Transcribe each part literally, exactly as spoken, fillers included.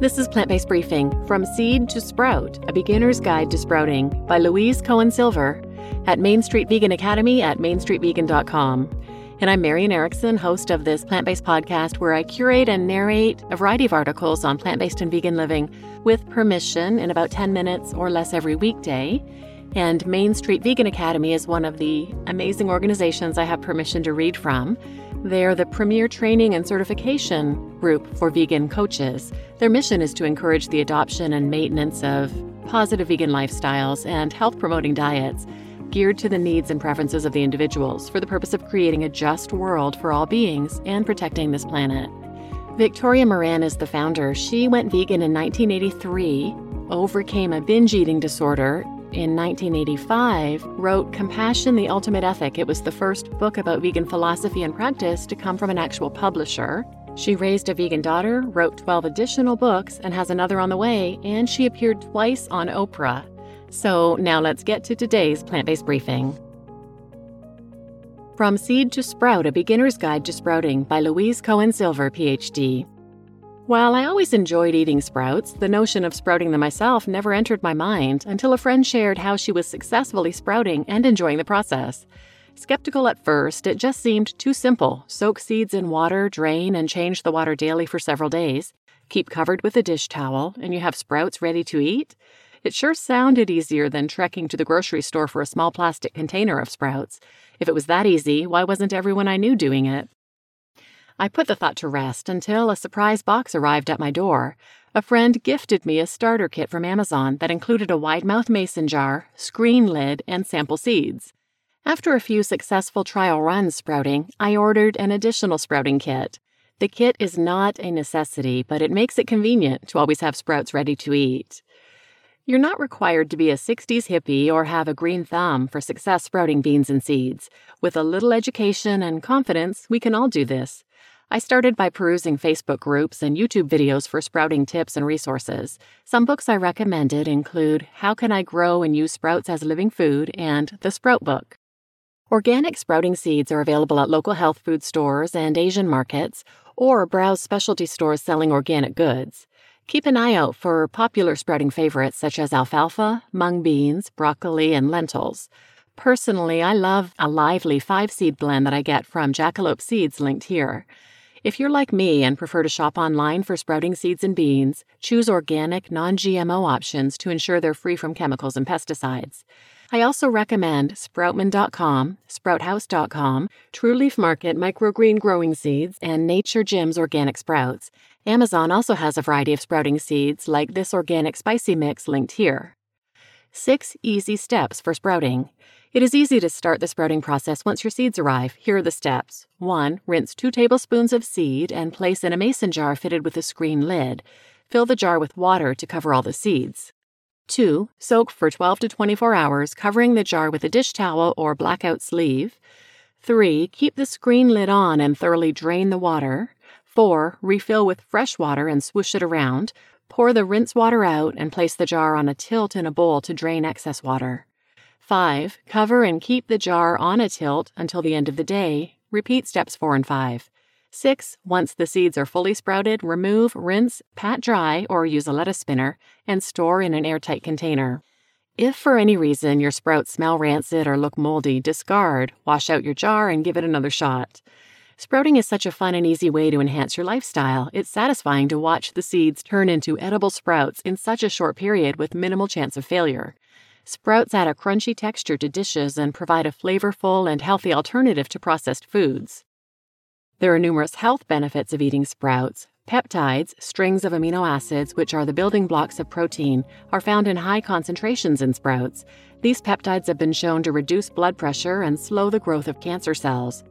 This is Plant Based Briefing, From Seed to Sprout, A Beginner's Guide to Sprouting by Louise Cohen-Silver at Main Street Vegan Academy at main street vegan dot com. And I'm Marian Erickson, host of this plant-based podcast where I curate and narrate a variety of articles on plant-based and vegan living with permission in about ten minutes or less every weekday. And Main Street Vegan Academy is one of the amazing organizations I have permission to read from. They're the premier training and certification group for vegan coaches. Their mission is to encourage the adoption and maintenance of positive vegan lifestyles and health-promoting diets geared to the needs and preferences of the individuals for the purpose of creating a just world for all beings and protecting this planet. Victoria Moran is the founder. She went vegan in nineteen eighty-three, overcame a binge eating disorder in nineteen eighty-five, wrote Compassion the Ultimate Ethic. It was the first book about vegan philosophy and practice to come from an actual publisher. She raised a vegan daughter, wrote twelve additional books, and has another on the way, and she appeared twice on Oprah. So now let's get to today's plant-based briefing. From Seed to Sprout, A Beginner's Guide to Sprouting by Louise Cohen-Silver, P H D. While I always enjoyed eating sprouts, the notion of sprouting them myself never entered my mind until a friend shared how she was successfully sprouting and enjoying the process. Skeptical at first, it just seemed too simple. Soak seeds in water, drain, and change the water daily for several days. Keep covered with a dish towel, and you have sprouts ready to eat? It sure sounded easier than trekking to the grocery store for a small plastic container of sprouts. If it was that easy, why wasn't everyone I knew doing it? I put the thought to rest until a surprise box arrived at my door. A friend gifted me a starter kit from Amazon that included a wide-mouth mason jar, screen lid, and sample seeds. After a few successful trial runs sprouting, I ordered an additional sprouting kit. The kit is not a necessity, but it makes it convenient to always have sprouts ready to eat. You're not required to be a sixties hippie or have a green thumb for success sprouting beans and seeds. With a little education and confidence, we can all do this. I started by perusing Facebook groups and YouTube videos for sprouting tips and resources. Some books I recommended include How Can I Grow and Use Sprouts as Living Food and The Sprout Book. Organic sprouting seeds are available at local health food stores and Asian markets, or browse specialty stores selling organic goods. Keep an eye out for popular sprouting favorites such as alfalfa, mung beans, broccoli, and lentils. Personally, I love a lively five-seed blend that I get from Jackalope Seeds linked here. If you're like me and prefer to shop online for sprouting seeds and beans, choose organic, non-G M O options to ensure they're free from chemicals and pesticides. I also recommend Sproutman dot com, Sprouthouse dot com, True Leaf Market microgreen growing seeds, and Nature Gym's organic sprouts. Amazon also has a variety of sprouting seeds like this organic spicy mix linked here. Six easy steps for sprouting. It is easy to start the sprouting process once your seeds arrive. Here are the steps. one. Rinse two tablespoons of seed and place in a mason jar fitted with a screen lid. Fill the jar with water to cover all the seeds. two. Soak for twelve to twenty-four hours, covering the jar with a dish towel or blackout sleeve. three. Keep the screen lid on and thoroughly drain the water. four. Refill with fresh water and swoosh it around. Pour the rinse water out and place the jar on a tilt in a bowl to drain excess water. five. Cover and keep the jar on a tilt until the end of the day. Repeat steps four and five. six. Once the seeds are fully sprouted, remove, rinse, pat dry, or use a lettuce spinner, and store in an airtight container. If for any reason your sprouts smell rancid or look moldy, discard, wash out your jar, and give it another shot. Sprouting is such a fun and easy way to enhance your lifestyle. It's satisfying to watch the seeds turn into edible sprouts in such a short period with minimal chance of failure. Sprouts add a crunchy texture to dishes and provide a flavorful and healthy alternative to processed foods. There are numerous health benefits of eating sprouts. Peptides, strings of amino acids, which are the building blocks of protein, are found in high concentrations in sprouts. These peptides have been shown to reduce blood pressure and slow the growth of cancer cells.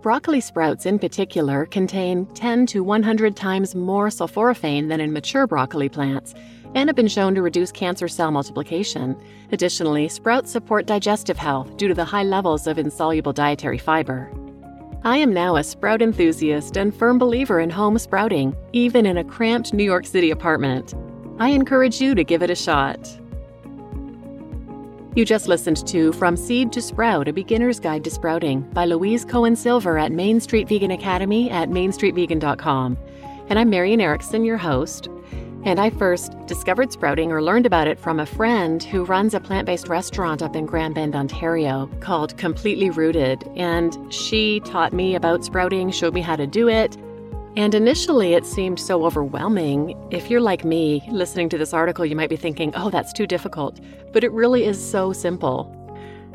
Broccoli sprouts in particular contain ten to one hundred times more sulforaphane than in mature broccoli plants and have been shown to reduce cancer cell multiplication. Additionally, sprouts support digestive health due to the high levels of insoluble dietary fiber. I am now a sprout enthusiast and firm believer in home sprouting, even in a cramped New York City apartment. I encourage you to give it a shot. You just listened to From Seed to Sprout, A Beginner's Guide to Sprouting by Louise Cohen-Silver at Main Street Vegan Academy at main street vegan dot com. And I'm Marian Erickson, your host. And I first discovered sprouting or learned about it from a friend who runs a plant-based restaurant up in Grand Bend, Ontario, called Completely Rooted. And she taught me about sprouting, showed me how to do it. And initially, it seemed so overwhelming. If you're like me, listening to this article, you might be thinking, oh, that's too difficult. But it really is so simple.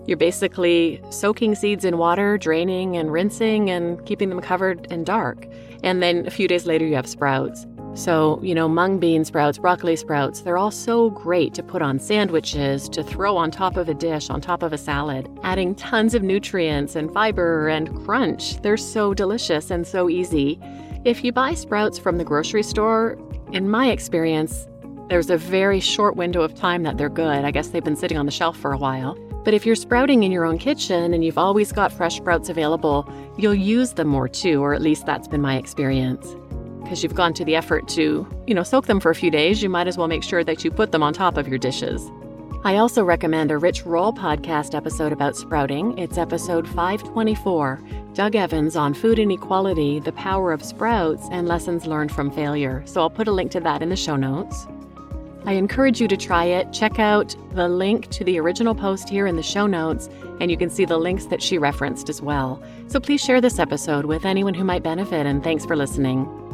You're basically soaking seeds in water, draining and rinsing and keeping them covered and dark. And then a few days later, you have sprouts. So, you know, mung bean sprouts, broccoli sprouts, they're all so great to put on sandwiches, to throw on top of a dish, on top of a salad, adding tons of nutrients and fiber and crunch. They're so delicious and so easy. If you buy sprouts from the grocery store, in my experience, there's a very short window of time that they're good. I guess they've been sitting on the shelf for a while. But if you're sprouting in your own kitchen and you've always got fresh sprouts available, you'll use them more too, or at least that's been my experience. Because you've gone to the effort to, you know, soak them for a few days, you might as well make sure that you put them on top of your dishes. I also recommend a Rich Roll podcast episode about sprouting. It's episode five twenty-four, Doug Evans on food inequality, the power of sprouts, and lessons learned from failure. So I'll put a link to that in the show notes. I encourage you to try it. Check out the link to the original post here in the show notes, and you can see the links that she referenced as well. So please share this episode with anyone who might benefit, and thanks for listening.